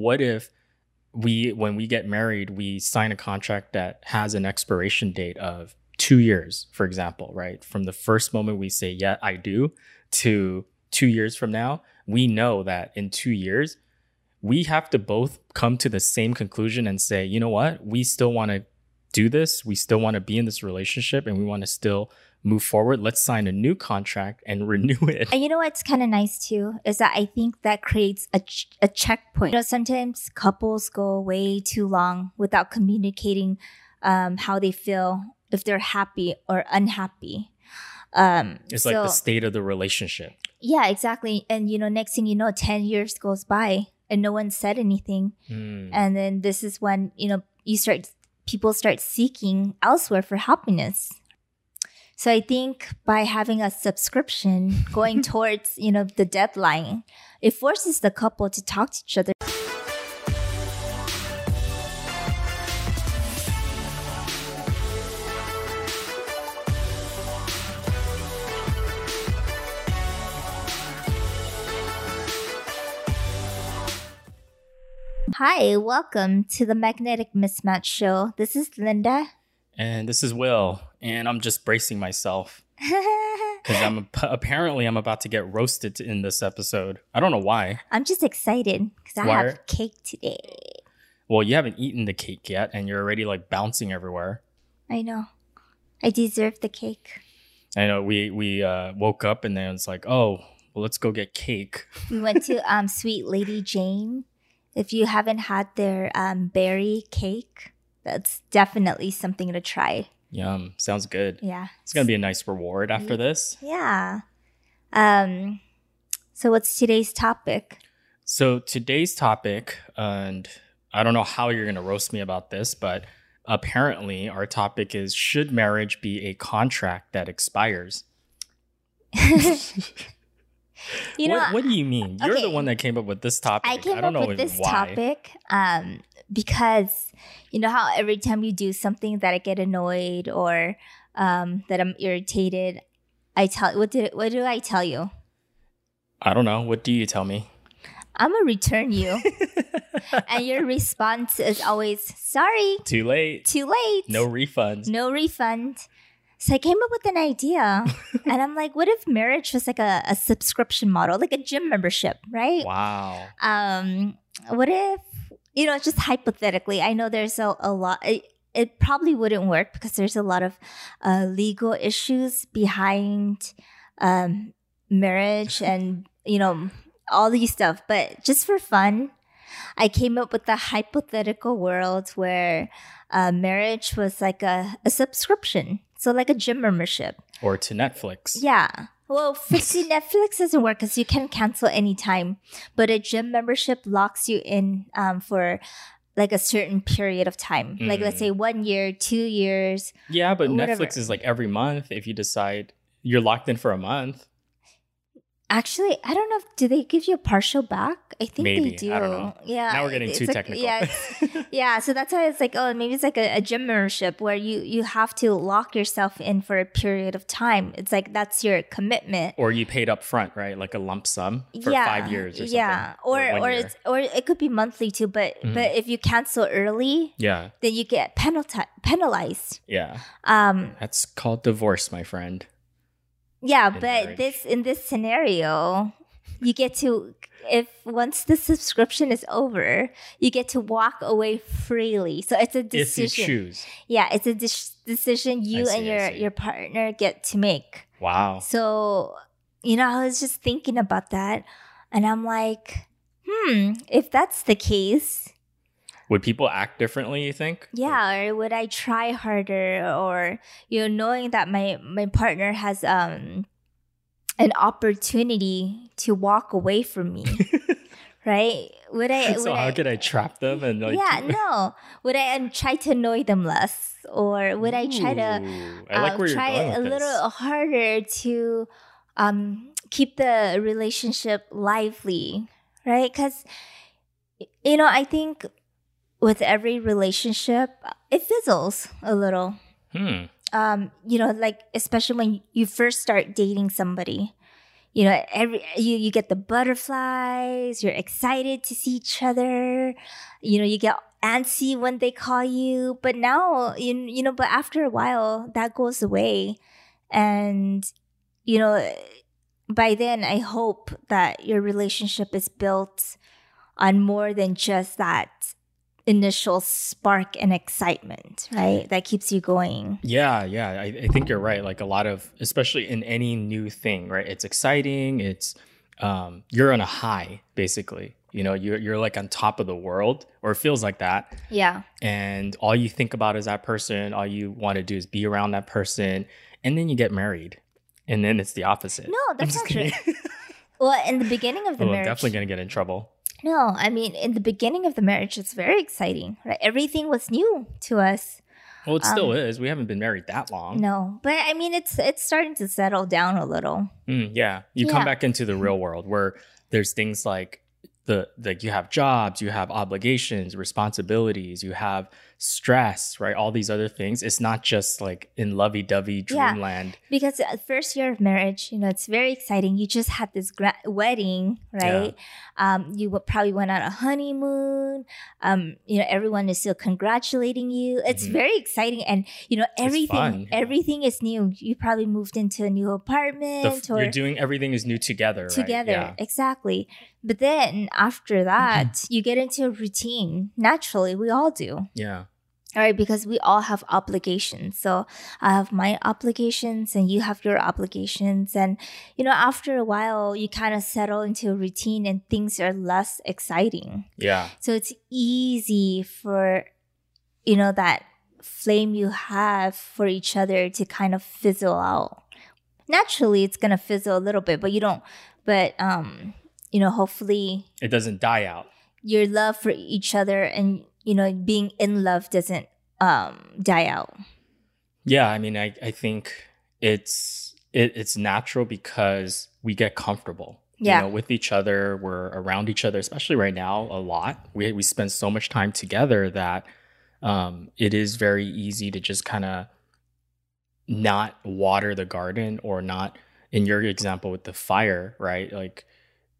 what if when we get married, we sign a contract that has an expiration date of 2 years, for example, right? From the first moment we say, yeah, I do, to 2 years from now, we know that in 2 years, we have to both come to the same conclusion and say, you know what, we still want to do this. We still want to be in this relationship and we want to still move forward. Let's sign a new contract and renew it. And you know what's kind of nice too is that I think that creates a checkpoint. You know, sometimes couples go way too long without communicating how they feel, if they're happy or unhappy. It's like the state of the relationship. Yeah, exactly. And, you know, next thing you know, 10 years goes by and no one said anything. Mm. And then this is when, you know, people start seeking elsewhere for happiness. So I think by having a subscription going towards, you know, the deadline, it forces the couple to talk to each other. Hi, welcome to the Magnetic Mismatch Show. This is Linda. And this is Will. And I'm just bracing myself. Because I'm about to get roasted in this episode. I don't know why. I'm just excited because I have cake today. Well, you haven't eaten the cake yet and you're already like bouncing everywhere. I know. I deserve the cake. I know. We woke up and then it's like, oh, well, let's go get cake. We went to Sweet Lady Jane. If you haven't had their berry cake, that's definitely something to try. Yum. Sounds good. Yeah. It's going to be a nice reward after this. Yeah. So what's today's topic? So today's topic, and I don't know how you're going to roast me about this, but apparently our topic is, should marriage be a contract that expires? You know, what do you mean? You're the one that came up with this topic. I came up with this topic because you know how every time you do something that I get annoyed or that I'm irritated, I tell what do I tell you? I don't know. What do you tell me? I'm gonna return you, and your response is always sorry. Too late. Too late. No refund. No refund. So I came up with an idea and I'm like, what if marriage was like a subscription model, like a gym membership, right? Wow. What if, you know, just hypothetically, I know there's a lot, it probably wouldn't work because there's a lot of legal issues behind marriage and, you know, all these stuff. But just for fun, I came up with a hypothetical world where marriage was like a subscription. So like a gym membership. Or to Netflix. Yeah. Well, Netflix doesn't work because you can cancel anytime. But a gym membership locks you in for like a certain period of time. Mm. Like let's say 1 year, 2 years. Yeah, but whatever. Netflix is like every month if you decide you're locked in for a month. Actually, I don't know. Do they give you a partial back? I think maybe. They do. I don't know. Yeah. Now we're getting too technical. Yeah, yeah. So that's why it's like, oh, maybe it's like a gym membership where you have to lock yourself in for a period of time. It's like that's your commitment. Or you paid up front, right? Like a lump sum for 5 years or something. Yeah. Or it could be monthly too. But but if you cancel early, then you get penalized. Yeah. That's called divorce, my friend. Yeah, but in this scenario, you get to, if once the subscription is over, you get to walk away freely. So it's a decision. If you choose. Yeah, it's a decision you and your partner get to make. Wow. So, you know, I was just thinking about that. And I'm like, if that's the case. Would people act differently, you think? Yeah, or would I try harder? Or, you know, knowing that my partner has an opportunity to walk away from me, right? How could I trap them? And like, yeah, no. Would I try to annoy them less? Or would I try to try a little harder to keep the relationship lively, right? Because, you know, I think with every relationship, it fizzles a little. You know, like, especially when you first start dating somebody, you know, you get the butterflies, you're excited to see each other, you know, you get antsy when they call you. But now, you know, but after a while, that goes away. And, you know, by then, I hope that your relationship is built on more than just that initial spark and excitement, right? That keeps you going. Yeah. I think you're right. Like a lot of, especially in any new thing, right? It's exciting. It's, you're on a high, basically. You know, you're like on top of the world, or it feels like that. Yeah. And all you think about is that person. All you want to do is be around that person. And then you get married. And then it's the opposite. No, that's not true. Well, in the beginning of the marriage. I'm definitely going to get in trouble. No, I mean, in the beginning of the marriage, it's very exciting, right? Everything was new to us. Well, it still is. We haven't been married that long. No, but I mean, it's starting to settle down a little. Yeah. You come back into the real world where there's things like you have jobs, you have obligations, responsibilities, you have stress, right? All these other things. It's not just like in lovey-dovey dreamland. Yeah, because the first year of marriage, you know, it's very exciting. You just had this wedding, right? Yeah. You probably went on a honeymoon. You know, everyone is still congratulating you. It's very exciting, and you know, everything is new. You probably moved into a new apartment, or you're doing everything is new together. Together, right? Yeah. Exactly. But then after that, you get into a routine. Naturally, we all do. Yeah. All right, because we all have obligations. So I have my obligations and you have your obligations. And, you know, after a while, you kind of settle into a routine and things are less exciting. Yeah. So it's easy for, you know, that flame you have for each other to kind of fizzle out. Naturally, it's going to fizzle a little bit, but you know, hopefully it doesn't die out. Your love for each other and, you know, being in love doesn't die out. Yeah, I mean, I think it's natural because we get comfortable, you know, with each other. We're around each other, especially right now, a lot. We spend so much time together that it is very easy to just kind of not water the garden, or not, in your example with the fire, right? Like,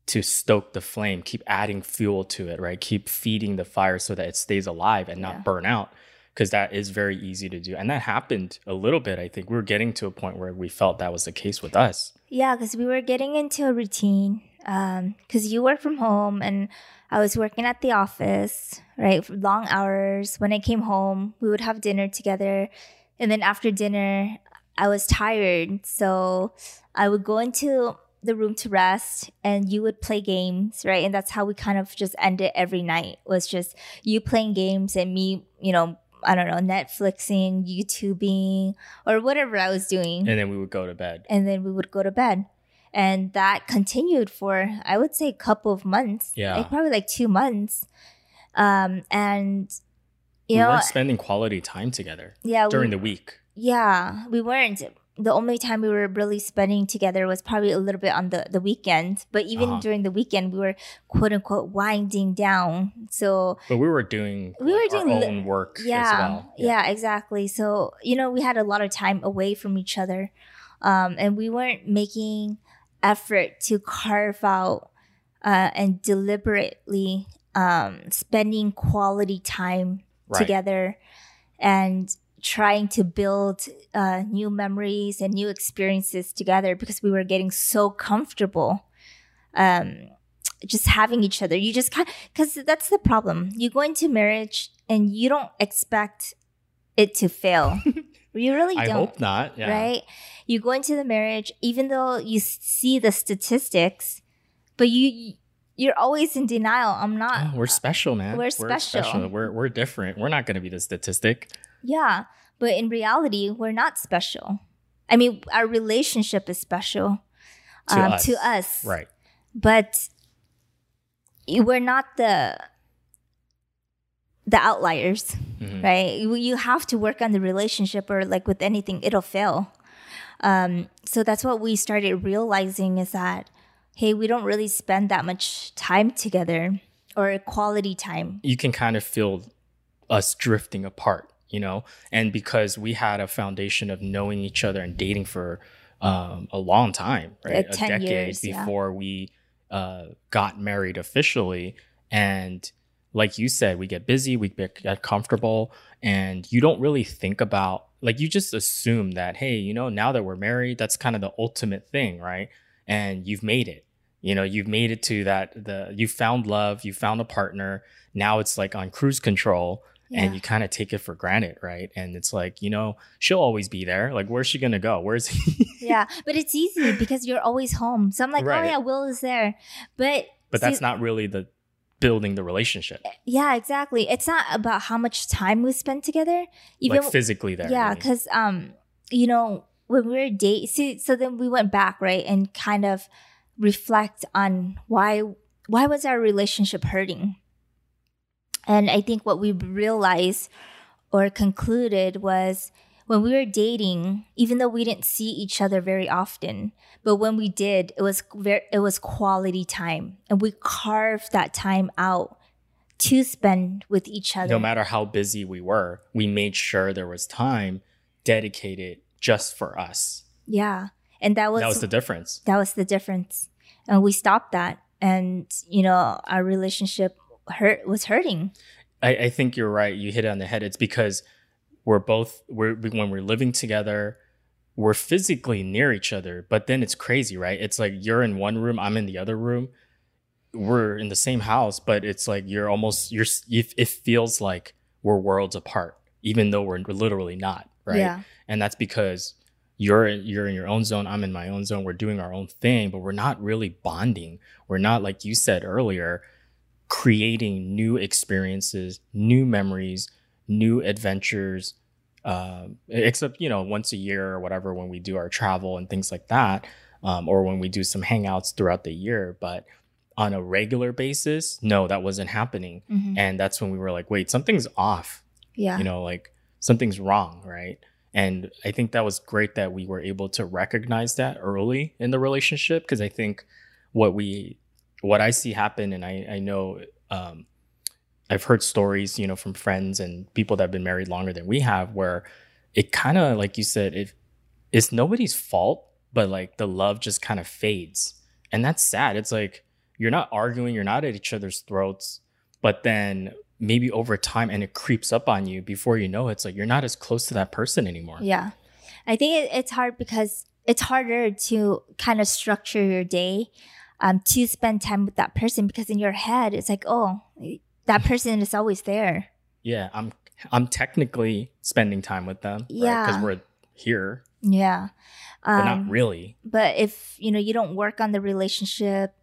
to stoke the flame, keep adding fuel to it, right? Keep feeding the fire so that it stays alive and not burn out, because that is very easy to do. And that happened a little bit, I think. We were getting to a point where we felt that was the case with us. Yeah, because we were getting into a routine, because you work from home and I was working at the office, right? For long hours. When I came home, we would have dinner together. And then after dinner, I was tired. So I would go into the room to rest and you would play games, right? And that's how we kind of just ended every night, was just you playing games and me, you know, I don't know, Netflixing, YouTubing, or whatever I was doing. And then we would go to bed. And that continued for, I would say, a couple of months. Yeah. Like probably like 2 months. And, we weren't spending quality time together during the week. Yeah, we weren't. The only time we were really spending together was probably a little bit on the weekend. But even during the weekend, we were, quote unquote, winding down. So, but we were doing our own work as well. Yeah, exactly. So, you know, we had a lot of time away from each other. And we weren't making effort to carve out and deliberately spending quality time together. And trying to build new memories and new experiences together, because we were getting so comfortable just having each other. You just can't, because that's the problem. You go into marriage and you don't expect it to fail. You really don't. I hope not. Yeah. Right? You go into the marriage, even though you see the statistics, but you're always in denial. I'm not. Oh, we're special, man. We're special. We're different. We're not going to be the statistic. Yeah, but in reality, we're not special. I mean, our relationship is special to us. Right. But we're not the outliers, right? You have to work on the relationship, or like with anything, it'll fail. So that's what we started realizing, is that, hey, we don't really spend that much time together, or quality time. You can kind of feel us drifting apart. You know, and because we had a foundation of knowing each other and dating for a long time, right? A 10 decade years, before we got married officially. And like you said, we get busy, we get comfortable, and you don't really think about, like, you just assume that, hey, you know, now that we're married, that's kind of the ultimate thing, right? And you've made it, you know, you've made it to that, you found love, you found a partner. Now it's like on cruise control. Yeah. And you kind of take it for granted, right? And it's like, you know, she'll always be there. Like, where's she going to go? Where's he? Yeah, but it's easy because you're always home. So I'm like, right. Oh, yeah, Will is there. But that's not really the building the relationship. Yeah, exactly. It's not about how much time we spend together. Even like physically there. Yeah, because, really. You know, when we were dating, so then we went back, right, and kind of reflect on why was our relationship hurting? And I think what we realized or concluded was when we were dating, even though we didn't see each other very often, but when we did, it was quality time. And we carved that time out to spend with each other. No matter how busy we were, we made sure there was time dedicated just for us. Yeah. And that was the difference. That was the difference. And we stopped that. And, you know, our relationship was hurting. I think you're right. You hit it on the head. It's because when we're living together, we're physically near each other, but then it's crazy, right? It's like you're in one room, I'm in the other room. We're in the same house, but it's like it feels like we're worlds apart, even though we're literally not, right? Yeah. And that's because you're in your own zone, I'm in my own zone. We're doing our own thing, but we're not really bonding. We're not, like you said earlier, creating new experiences, new memories, new adventures, except, you know, once a year or whatever when we do our travel and things like that, or when we do some hangouts throughout the year. But on a regular basis, no, that wasn't happening. Mm-hmm. And that's when we were like, wait, something's off. Yeah. You know, like something's wrong, right? And I think that was great that we were able to recognize that early in the relationship, because I think what I see happen, and I know I've heard stories, you know, from friends and people that have been married longer than we have, where it kind of, like you said, it's nobody's fault, but like the love just kind of fades. And that's sad. It's like you're not arguing, you're not at each other's throats, but then maybe over time, and it creeps up on you, before you know, it's like you're not as close to that person anymore. Yeah. I think it's hard because it's harder to kind of structure your day to spend time with that person, because in your head it's like, oh, that person is always there. Yeah, I'm technically spending time with them. Yeah, because we're here. Yeah, but not really. But if you know you don't work on the relationship,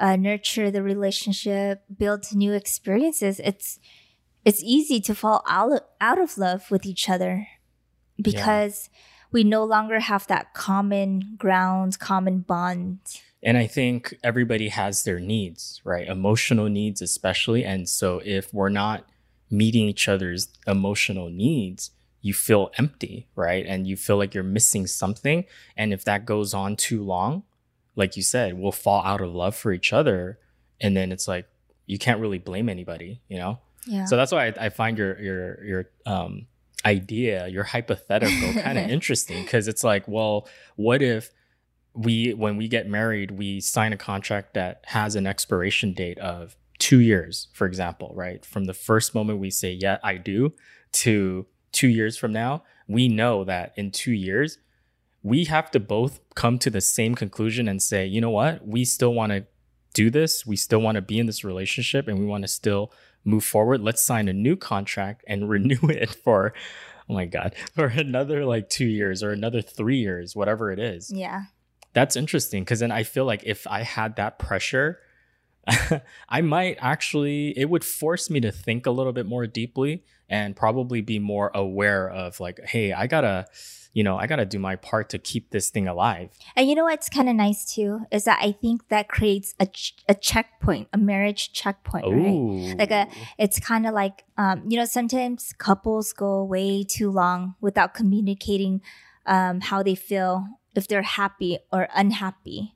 nurture the relationship, build new experiences, it's easy to fall out of love with each other, because we no longer have that common ground, common bond. And I think everybody has their needs, right? Emotional needs especially. And so if we're not meeting each other's emotional needs, you feel empty, right? And you feel like you're missing something. And if that goes on too long, like you said, we'll fall out of love for each other. And then it's like, you can't really blame anybody, you know? Yeah. So that's why I find your idea, your hypothetical kind of interesting, because it's like, well, what if when we get married, we sign a contract that has an expiration date of 2 years, for example, right? From the first moment we say, yeah, I do, to 2 years from now, we know that in 2 years, we have to both come to the same conclusion and say, you know what? We still want to do this. We still want to be in this relationship, and we want to still move forward. Let's sign a new contract and renew it for, oh my God, for another like 2 years or another 3 years, whatever it is. Yeah. That's interesting, because then I feel like if I had that pressure, it would force me to think a little bit more deeply and probably be more aware of like, hey, I gotta do my part to keep this thing alive. And you know what's kind of nice too is that I think that creates a checkpoint, a marriage checkpoint. Ooh. Right? Like it's kind of like, you know, sometimes couples go way too long without communicating how they feel, if they're happy or unhappy.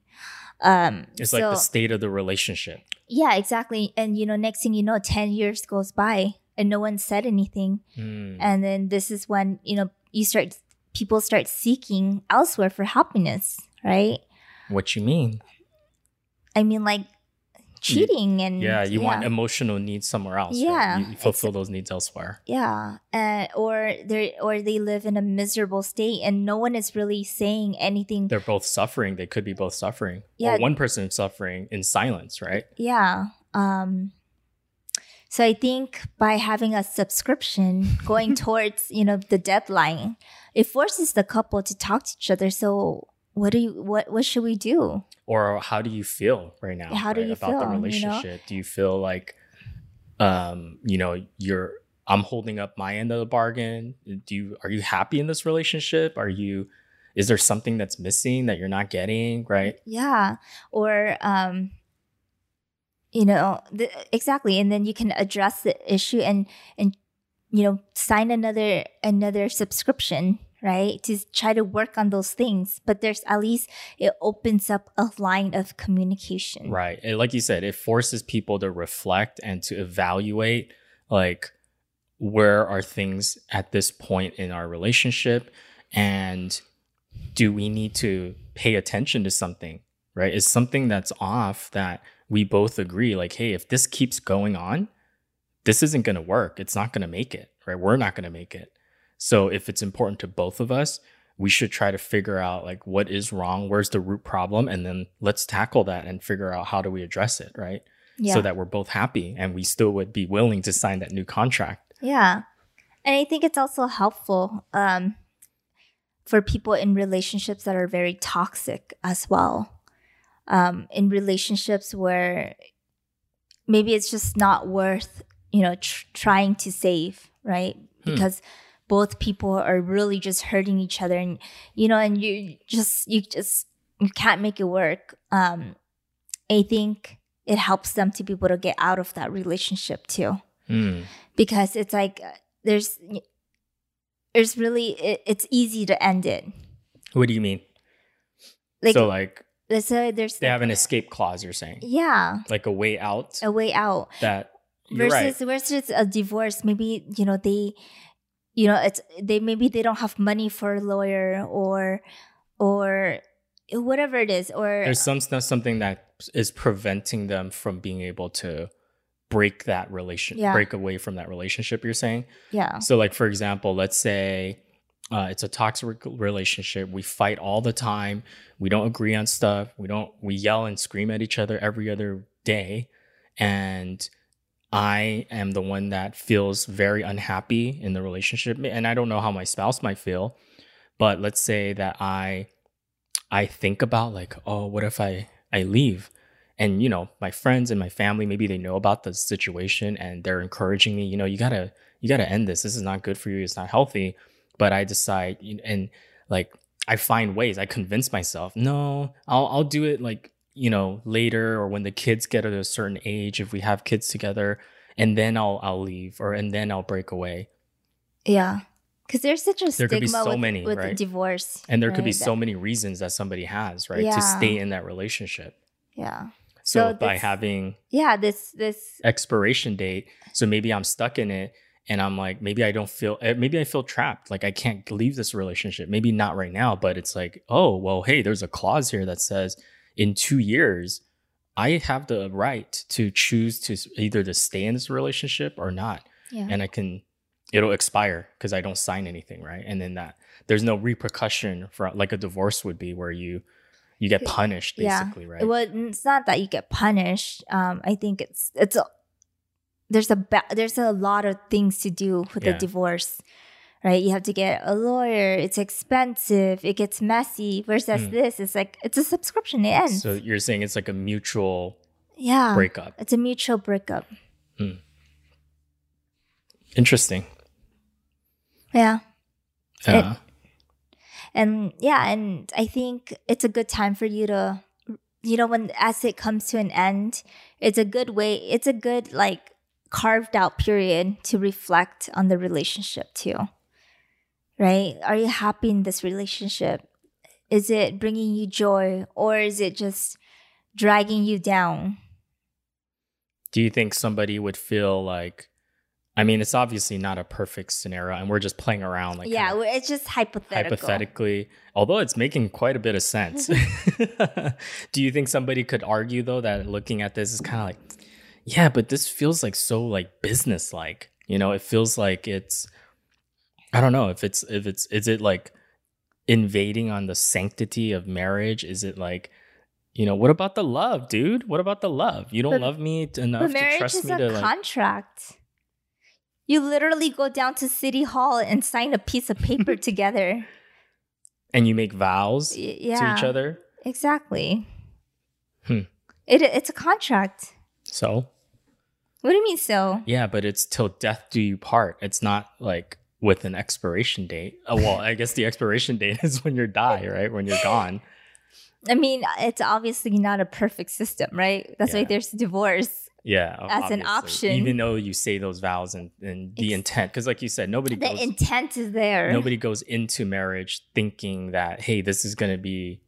It's like the state of the relationship. Yeah, exactly. And, you know, next thing you know, 10 years goes by and no one said anything. And then this is when, you know, you start people start seeking elsewhere for happiness, right? What you mean? I mean, like cheating and... Yeah, you want emotional needs somewhere else. Yeah. Right? You fulfill those needs elsewhere. Yeah. Or they live in a miserable state and no one is really saying anything. They're both suffering. They could be both suffering. Yeah. Or one person is suffering in silence, right? Yeah. So I think by having a subscription going towards, you know, the deadline, it forces the couple to talk to each other. So what should we do? Or how do you feel right now? How do you feel about the relationship? You know? Do you feel like, you know, I'm holding up my end of the bargain? Are you happy in this relationship? Is there something that's missing that you're not getting? Right? Yeah. Or, you know, exactly. And then you can address the issue and, you know, sign another subscription, right? To try to work on those things. But there's at least it opens up a line of communication. Right. And like you said, it forces people to reflect and to evaluate, like, where are things at this point in our relationship? And do we need to pay attention to something, right? Is something that's off that we both agree, like, hey, if this keeps going on, this isn't going to work. It's not going to make it, right? We're not going to make it. So if it's important to both of us, we should try to figure out, like, what is wrong? Where's the root problem? And then let's tackle that and figure out how do we address it, right? Yeah. So that we're both happy and we still would be willing to sign that new contract. Yeah. And I think it's also helpful for people in relationships that are very toxic as well. In relationships where maybe it's just not worth, you know, trying to save, right? Because both people are really just hurting each other, and you know, and you can't make it work. I think it helps them to be able to get out of that relationship too, because it's like there's really it's easy to end it. What do you mean? Like, so like. So there's they have an escape clause, you're saying? Yeah. Like a way out. A way out. That you're versus right. Versus a divorce. Maybe, you know, they don't have money for a lawyer or whatever it is. Or there's something that is preventing them from being able to break that relationship, break away from that relationship, you're saying? Yeah. So like, for example, let's say it's a toxic relationship. We fight all the time. We don't agree on stuff. We yell and scream at each other every other day. And I am the one that feels very unhappy in the relationship. And I don't know how my spouse might feel, but let's say that I think about, like, oh, what if I leave? And, you know, my friends and my family, maybe they know about the situation and they're encouraging me, you know, you gotta end this. This is not good for you. It's not healthy. But I decide, and like I find ways. I convince myself, no, I'll do it, like, you know, later, or when the kids get at a certain age, if we have kids together, and then I'll leave, or and then I'll break away. Yeah, because there's such a stigma with divorce, and there could be so many reasons that somebody has, right, to stay in that relationship. Yeah. So by having this expiration date, so maybe I'm stuck in it. And I'm like, maybe I feel trapped. Like, I can't leave this relationship. Maybe not right now, but it's like, oh, well, hey, there's a clause here that says in 2 years, I have the right to choose to either to stay in this relationship or not. Yeah. And it'll expire because I don't sign anything, right? And then there's no repercussion for, like, a divorce would be, where you get punished basically, right? Well, it's not that you get punished. I think it's there's a lot of things to do with a divorce, right? You have to get a lawyer. It's expensive. It gets messy. Versus this, it's like, it's a subscription. It ends. So you're saying it's like a mutual breakup. It's a mutual breakup. Mm. Interesting. Yeah. Yeah. And I think it's a good time for you to, you know, when as it comes to an end, it's a good, like, carved out period to reflect on the relationship too, right? Are you happy in this relationship? Is it bringing you joy, or is it just dragging you down? Do you think somebody would feel like I mean, it's obviously not a perfect scenario, and we're just playing around. Like, yeah, it's just hypothetical. Hypothetically, although it's making quite a bit of sense. Do you think somebody could argue, though, that looking at this is kind of like, yeah, but this feels like so like business-like, you know, it feels like it's, I don't know if it's, is it like invading on the sanctity of marriage? Is it like, you know, what about the love, dude? What about the love? You don't love me enough to trust me to like. But marriage is a contract. You literally go down to City Hall and sign a piece of paper together. And you make vows to each other? Exactly. It's a contract. So? What do you mean so? Yeah, but it's till death do you part. It's not like with an expiration date. Oh, well, I guess the expiration date is when you die, right? When you're gone. I mean, it's obviously not a perfect system, right? That's why there's divorce. Yeah, as obviously. An option, even though you say those vows and the intent, because like you said, the intent is there. Nobody goes into marriage thinking that, hey, this is going to be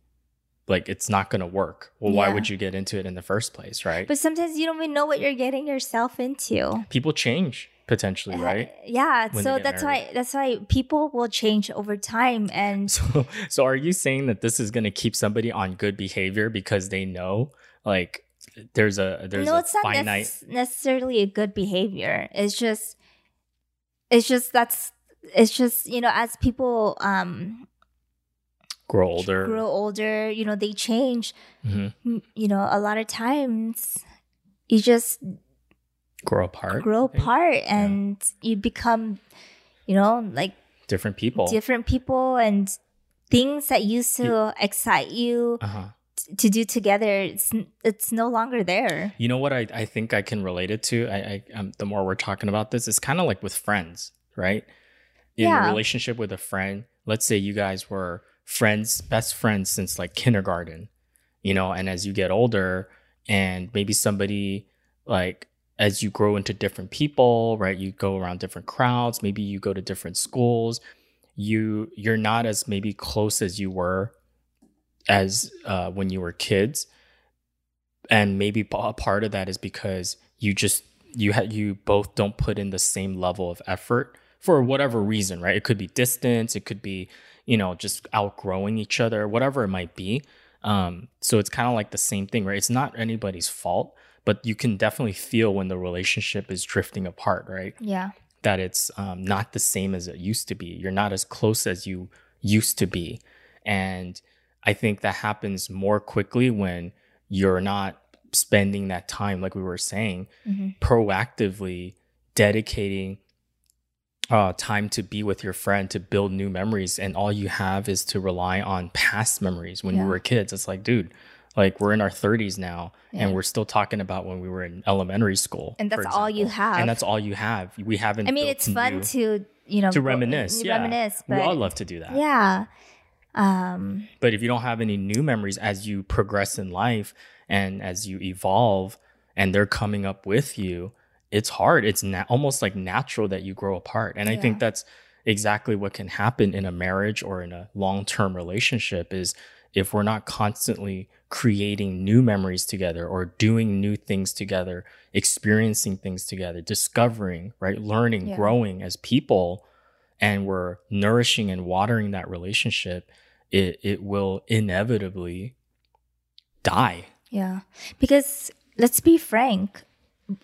like, it's not going to work. Well, why would you get into it in the first place, right? But sometimes you don't even know what you're getting yourself into. People change potentially, right? Yeah, so that's why people will change over time. And so are you saying that this is going to keep somebody on good behavior because they know, like, it's not necessarily a good behavior. It's just you know, as people grow older, you know, they change. Mm-hmm. You know, a lot of times you just grow apart, and you become, you know, like different people, and things that used to excite you. To do together, it's no longer there. You know what I think I can relate it to? I the more we're talking about this, it's kind of like with friends, right? In a relationship with a friend, let's say you guys were best friends since like kindergarten, you know, and as you get older and maybe somebody, like as you grow into different people, right? You go around different crowds, maybe you go to different schools, you're not as maybe close as you were as when you were kids, and maybe a part of that is because you both don't put in the same level of effort for whatever reason, right? It could be distance, it could be, you know, just outgrowing each other, whatever it might be. So it's kind of like the same thing, right? It's not anybody's fault, but you can definitely feel when the relationship is drifting apart, right? Yeah, that it's not the same as it used to be. You're not as close as you used to be, and I think that happens more quickly when you're not spending that time, like we were saying, proactively dedicating time to be with your friend, to build new memories. And all you have is to rely on past memories. When we were kids, it's like, dude, like we're in our 30s now and we're still talking about when we were in elementary school. And that's all you have. We haven't. I mean, it's fun to, you know, to reminisce. Yeah. But we all love to do that. Yeah. But if you don't have any new memories as you progress in life and as you evolve and they're coming up with you, it's hard. It's almost like natural that you grow apart. And I think that's exactly what can happen in a marriage or in a long-term relationship is if we're not constantly creating new memories together or doing new things together, experiencing things together, discovering, right, learning, growing as people, and we're nourishing and watering that relationship, it will inevitably die. Yeah. Because let's be frank,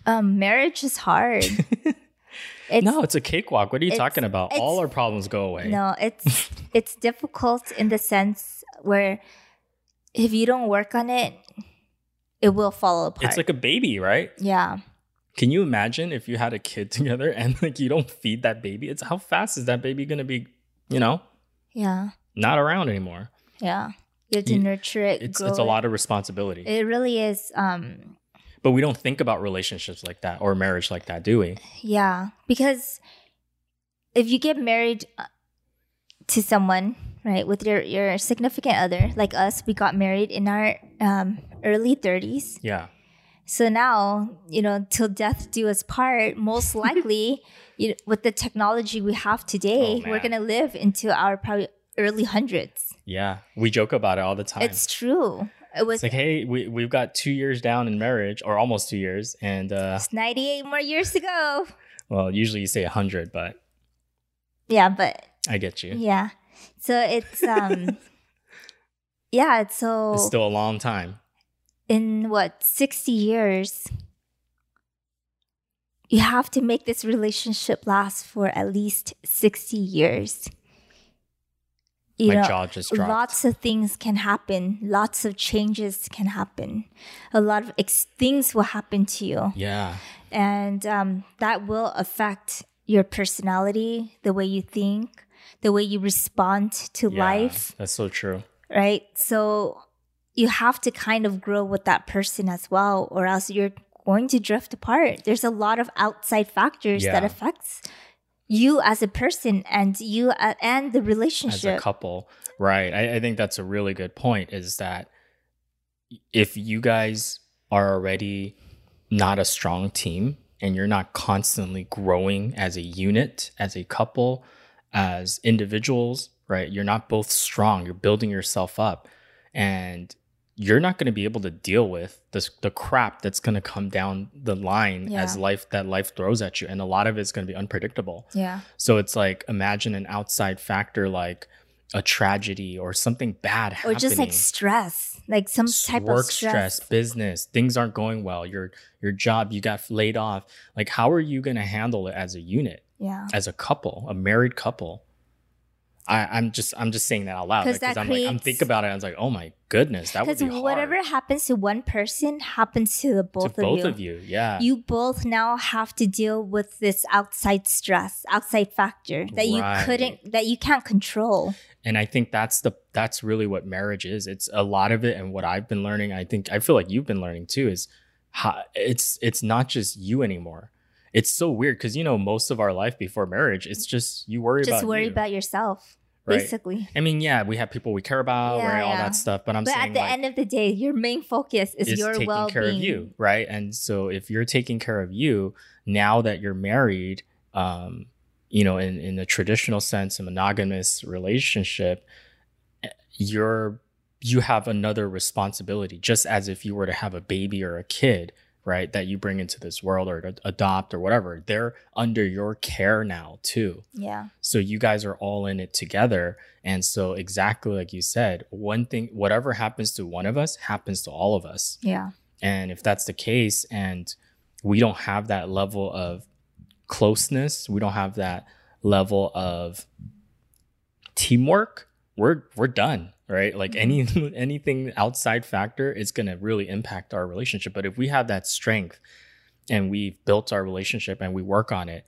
marriage is hard. It's a cakewalk. What are you talking about? All our problems go away. No, it's difficult in the sense where if you don't work on it, it will fall apart. It's like a baby, right? Yeah. Can you imagine if you had a kid together and like you don't feed that baby? It's how fast is that baby going to be, you know? Yeah. Not around anymore. Yeah. You have to nurture it. It's a lot of responsibility. It really is. But we don't think about relationships like that or marriage like that, do we? Yeah. Because if you get married to someone, right, with your significant other, like us, we got married in our early 30s. Yeah. So now, you know, till death do us part, most likely, with the technology we have today, we're going to live into our probably early hundreds. Yeah. We joke about it all the time. It's true. It's like, hey, we've got 2 years down in marriage, or almost 2 years. And it's 98 more years to go. Well, usually you say 100, but. Yeah, but. I get you. Yeah. So it's, yeah, it's so. It's still a long time. In what, 60 years, you have to make this relationship last for at least 60 years. You know, my jaw just dropped. Lots of things can happen. Lots of changes can happen. A lot of things will happen to you. Yeah. And that will affect your personality, the way you think, the way you respond to life. That's so true. Right? So you have to kind of grow with that person as well, or else you're going to drift apart. There's a lot of outside factors that affects you as a person and you and the relationship. As a couple, right. I think that's a really good point, is that if you guys are already not a strong team and you're not constantly growing as a unit, as a couple, as individuals, right? You're not both strong. You're building yourself up. And you're not going to be able to deal with this, the crap that's going to come down the line as life throws at you. And a lot of it's going to be unpredictable. Yeah. So it's like, imagine an outside factor like a tragedy or something bad happening. Or just like stress, like some type of stress. Work stress, business, things aren't going well. Your job, you got laid off. Like, how are you going to handle it as a unit? Yeah. As a couple, a married couple. I'm just saying that out loud because I'm thinking about it. I was like, oh my goodness, that would be hard. Because whatever happens to one person happens to both of you. Yeah, you both now have to deal with this outside stress, outside factor that you can't control. And I think that's really what marriage is. It's a lot of it, and what I've been learning, I feel like you've been learning too, is how it's not just you anymore. It's so weird because, you know, most of our life before marriage, it's just you worry about yourself, right? Basically. I mean, yeah, we have people we care about, right? All that stuff. But saying at the end of the day, your main focus is your well-being. Taking care of you, right? And so if you're taking care of you, now that you're married, you know, in a traditional sense, a monogamous relationship, you have another responsibility, just as if you were to have a baby or a kid, right, that you bring into this world or adopt or whatever. They're under your care now too. Yeah. So you guys are all in it together. And so exactly like you said, one thing, whatever happens to one of us happens to all of us. Yeah. And if that's the case and we don't have that level of closeness, we don't have that level of teamwork, we're done. Right? Like anything outside factor is going to really impact our relationship. But if we have that strength and we've built our relationship and we work on it,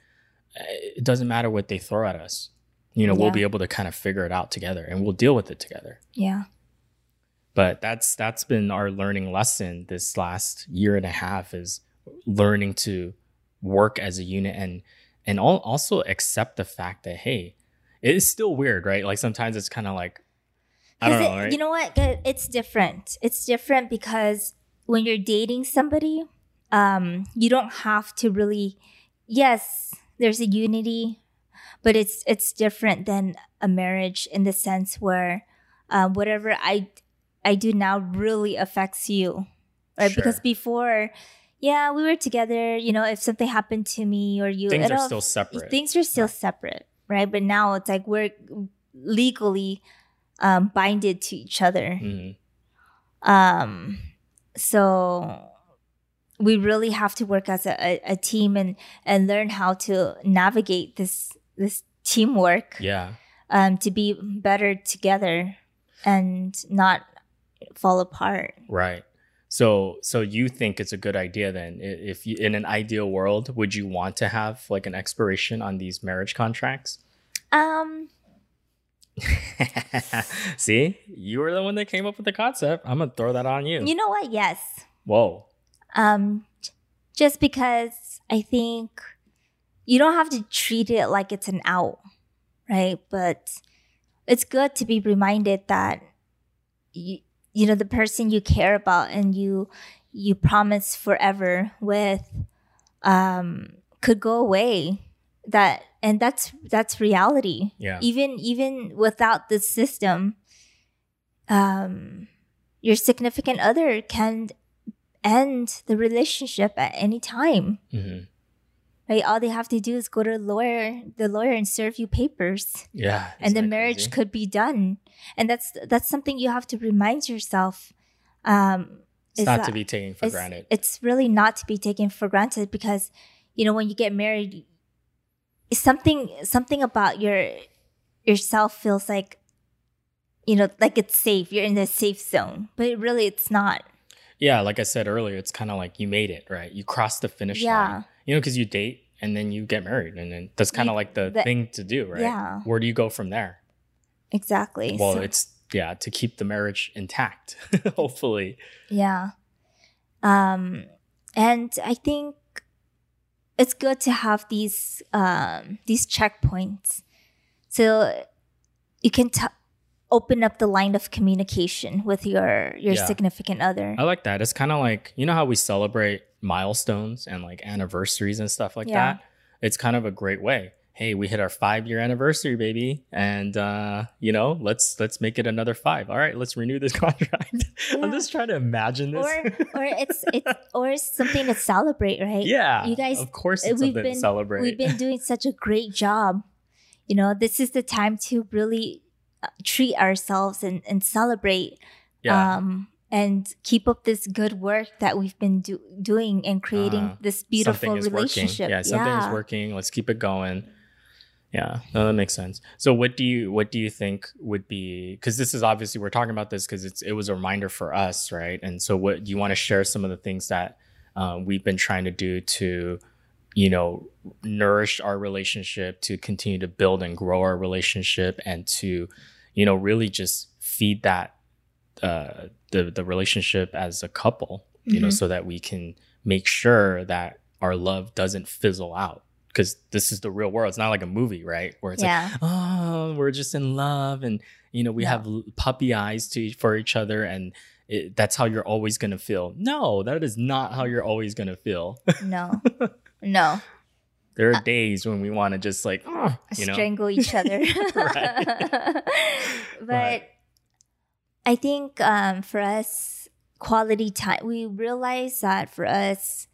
it doesn't matter what they throw at us. You know, we'll be able to kind of figure it out together and we'll deal with it together. Yeah. But that's been our learning lesson this last year and a half, is learning to work as a unit and also accept the fact that, hey, it is still weird, right? Like sometimes it's kind of like, I don't know, right? You know what? It's different. It's different because when you're dating somebody, you don't have to really. Yes, there's a unity, but it's different than a marriage in the sense where whatever I do now really affects you, right? Sure. Because before, we were together. You know, if something happened to me or you, things are still separate. Things are still separate, right? But now it's like we're legally binded to each other. Mm-hmm. So we really have to work as a team and learn how to navigate this teamwork. Yeah. To be better together and not fall apart. Right. So you think it's a good idea then? If you, in an ideal world, would you want to have like an expiration on these marriage contracts? See, you were the one that came up with the concept. I'm gonna throw that on you. You know what? Yes. Whoa. Just because I think you don't have to treat it like it's an out, right? But it's good to be reminded that you know the person you care about and you promise forever with could go away. That and that's reality. Yeah. Even without this system, your significant other can end the relationship at any time. Mm-hmm. Like, all they have to do is go to the lawyer and serve you papers. Yeah. And the marriage could be done. And that's something you have to remind yourself. It's not to be taken for granted. It's really not to be taken for granted because, you know, when you get married, something about yourself feels like, you know, like it's safe. You're in the safe zone. But really, it's not. Yeah, like I said earlier, it's kind of like you made it, right? You crossed the finish line. You know, because you date and then you get married. And then that's kind of like the thing to do, right? Yeah. Where do you go from there? Exactly. Well, to keep the marriage intact, hopefully. Yeah. And I think it's good to have these checkpoints. So you can open up the line of communication with your significant other. I like that. It's kind of like, you know how we celebrate milestones and like anniversaries and stuff like that? It's kind of a great way. Hey, we hit our 5-year anniversary, baby. And, you know, let's make it another 5. All right, let's renew this contract. Yeah. I'm just trying to imagine this. Or it's something to celebrate, right? Yeah, you guys, of course it's something to celebrate. We've been doing such a great job. You know, this is the time to really treat ourselves and celebrate and keep up this good work that we've been doing and creating this beautiful relationship. Working. Yeah, something's working. Let's keep it going. Yeah, no, that makes sense. So what do you think would be, because this is obviously, we're talking about this because it was a reminder for us, right? And so what do you want to share some of the things that we've been trying to do to, you know, nourish our relationship, to continue to build and grow our relationship, and to, you know, really just feed that the relationship as a couple, you know, so that we can make sure that our love doesn't fizzle out. Because this is the real world. It's not like a movie, right? Where it's like, oh, we're just in love, and, you know, we have puppy eyes for each other, and that's how you're always going to feel. No, that is not how you're always going to feel. No, no. There are days when we want to just like, strangle each other. But I think for us, quality time, we realize that for us,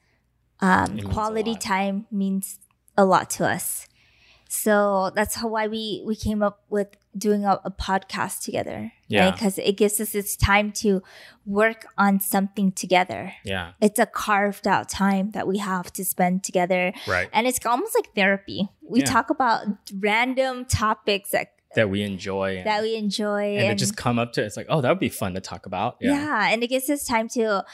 quality time means a lot to us. So that's why we came up with doing a podcast together. Yeah. Because it gives us this time to work on something together. Yeah. It's a carved out time that we have to spend together. Right. And it's almost like therapy. We talk about random topics that we enjoy. And it just come up to, it's like, oh, that would be fun to talk about. Yeah. Yeah. And it gives us time to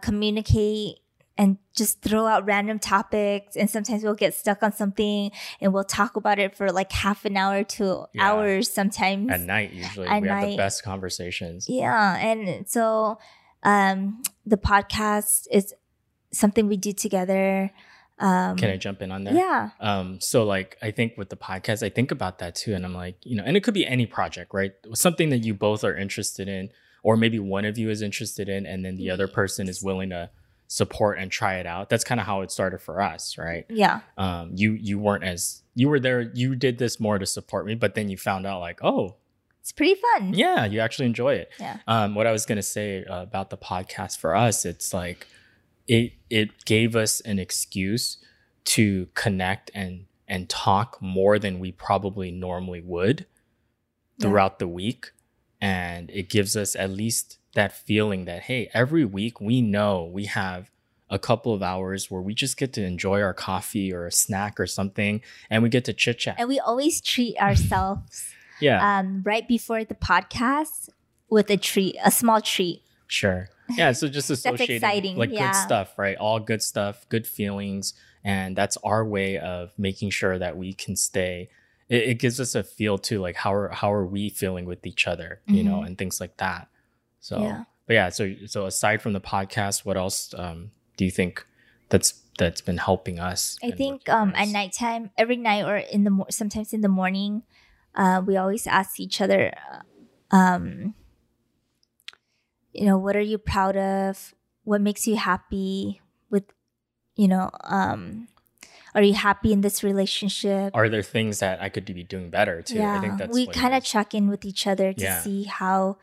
communicate and just throw out random topics, and sometimes we'll get stuck on something and we'll talk about it for like half an hour to hours sometimes. At night, usually. Have the best conversations. Yeah. And so the podcast is something we do together. Can I jump in on that? Yeah. So like, I think with the podcast, I think about that too. And I'm like, you know, and it could be any project, right? Something that you both are interested in, or maybe one of you is interested in, and then the other person is willing to support and try it out. That's kind of how it started for us, right? Yeah. You were there, you did this more to support me, but then you found out like, oh, it's pretty fun. Yeah, you actually enjoy it. Yeah. What I was going to say about the podcast for us, it's like it gave us an excuse to connect and talk more than we probably normally would throughout the week, and it gives us at least that feeling that, hey, every week we know we have a couple of hours where we just get to enjoy our coffee or a snack or something, and we get to chit chat. And we always treat ourselves right before the podcast with a small treat. Sure. Yeah, so just associating like good stuff, right? All good stuff, good feelings, and that's our way of making sure that we can stay. It gives us a feel too, like how are we feeling with each other, you know, and things like that. So, so aside from the podcast, what else do you think that's been helping us? I think at nighttime, every night, or in the sometimes in the morning, we always ask each other, you know, what are you proud of? What makes you happy? With, you know, are you happy in this relationship? Are there things that I could be doing better too? Yeah, I think that's we kind of check in with each other to see how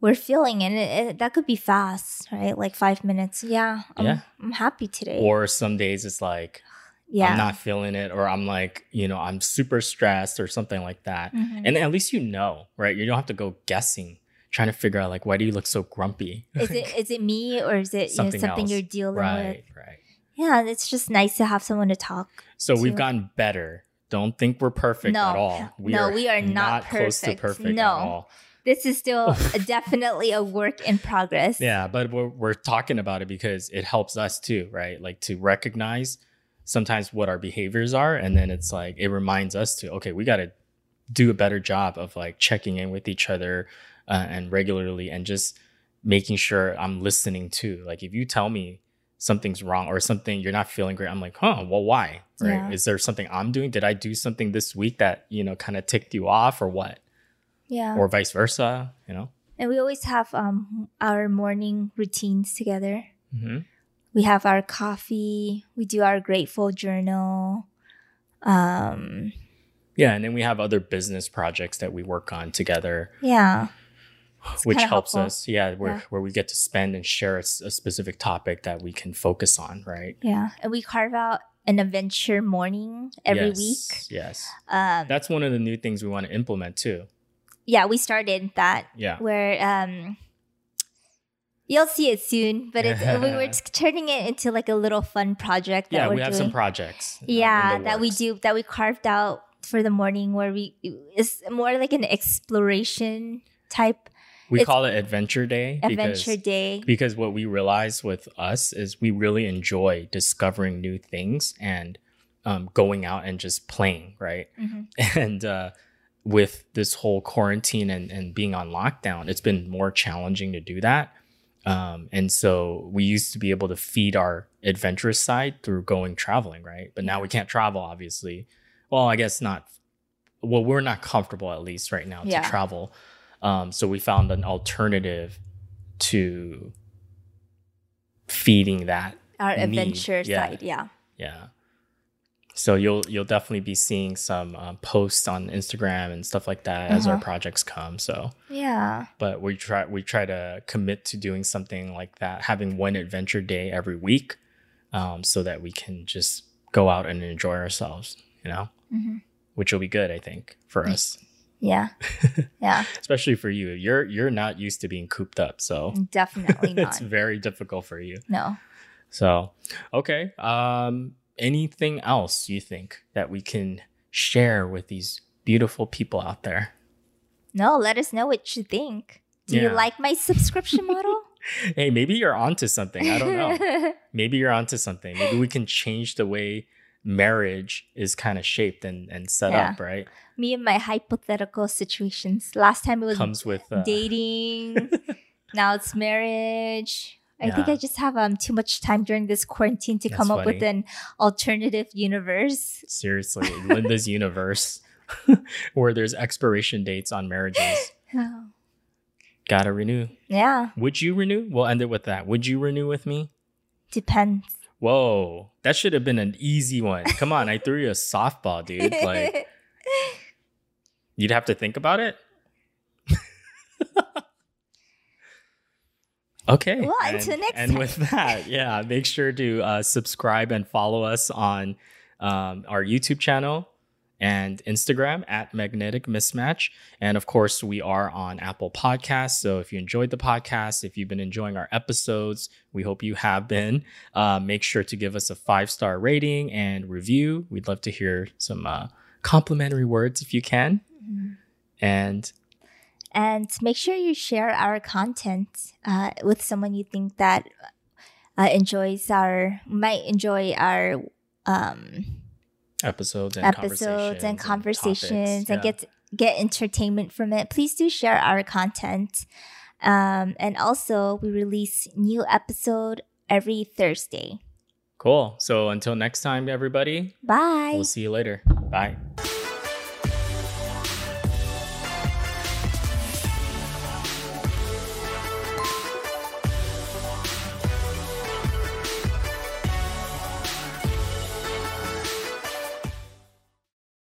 we're feeling it. That could be fast, right? Like 5 minutes. Yeah. I'm happy today. Or some days it's like, I'm not feeling it, or I'm like, I'm super stressed or something like that. Mm-hmm. And at least right? You don't have to go guessing, trying to figure out like, why do you look so grumpy? Is it me, or is it something you're dealing with? Right. Yeah, it's just nice to have someone to talk. So we've gotten better. Don't think we're perfect at all. We are not close to perfect at all. This is still definitely a work in progress. Yeah, but we're talking about it because it helps us too, right? Like to recognize sometimes what our behaviors are. And then it's like, it reminds us to, okay, we got to do a better job of like checking in with each other and regularly, and just making sure I'm listening too. Like if you tell me something's wrong or something, you're not feeling great, I'm like, why? Right? Yeah. Is there something I'm doing? Did I do something this week that, kind of ticked you off or what? Yeah. Or vice versa, And we always have our morning routines together. Mm-hmm. We have our coffee. We do our grateful journal. And then we have other business projects that we work on together. Yeah. Which helps us. Yeah, where we get to spend and share a specific topic that we can focus on, right? Yeah. And we carve out an adventure morning every week. Yes. That's one of the new things we want to implement too. Yeah, we started that. Yeah. Where you'll see it soon, but we were turning it into like a little fun project. That we have doing. Some projects. Yeah, that we do, that we carved out for the morning, where it's more like an exploration type. We call it Adventure Day. Because what we realized with us is we really enjoy discovering new things and going out and just playing, right? Mm-hmm. And with this whole quarantine and being on lockdown, it's been more challenging to do that. And so we used to be able to feed our adventurous side through going traveling, right? But now we can't travel, obviously. Well, I guess not. Well, we're not comfortable, at least right now, to travel. So we found an alternative to feeding that our need. Adventure side. Yeah. Yeah. So you'll definitely be seeing some posts on Instagram and stuff like that as our projects come. So yeah, but we try to commit to doing something like that, having one adventure day every week, so that we can just go out and enjoy ourselves. Mm-hmm. Which will be good, I think, for us. Yeah, yeah. Especially for you, you're not used to being cooped up, so definitely not. It's very difficult for you. No. So okay. Anything else you think that we can share with these beautiful people out there? No, let us know what you think. Do you like my subscription model? Hey, maybe you're onto something. I don't know. Maybe we can change the way marriage is kind of shaped and set up, right? Me and my hypothetical situations. Last time it was dating. Now it's marriage. I think I just have too much time during this quarantine to come up with an alternative universe. Seriously, Linda's universe where there's expiration dates on marriages. Oh. Gotta renew. Yeah. Would you renew? We'll end it with that. Would you renew with me? Depends. Whoa, that should have been an easy one. Come on, I threw you a softball, dude. Like, you'd have to think about it. Okay. Well, until next time. And with that, make sure to subscribe and follow us on our YouTube channel and Instagram at Magnetic Mismatch. And of course, we are on Apple Podcasts. So if you enjoyed the podcast, if you've been enjoying our episodes, we hope you have been. Make sure to give us a 5-star rating and review. We'd love to hear some complimentary words if you can. Mm-hmm. And make sure you share our content with someone you think that might enjoy our episodes and conversations and get entertainment from it. Please do share our content. And also, we release new episode every Thursday. Cool. So until next time, everybody. Bye. We'll see you later. Bye.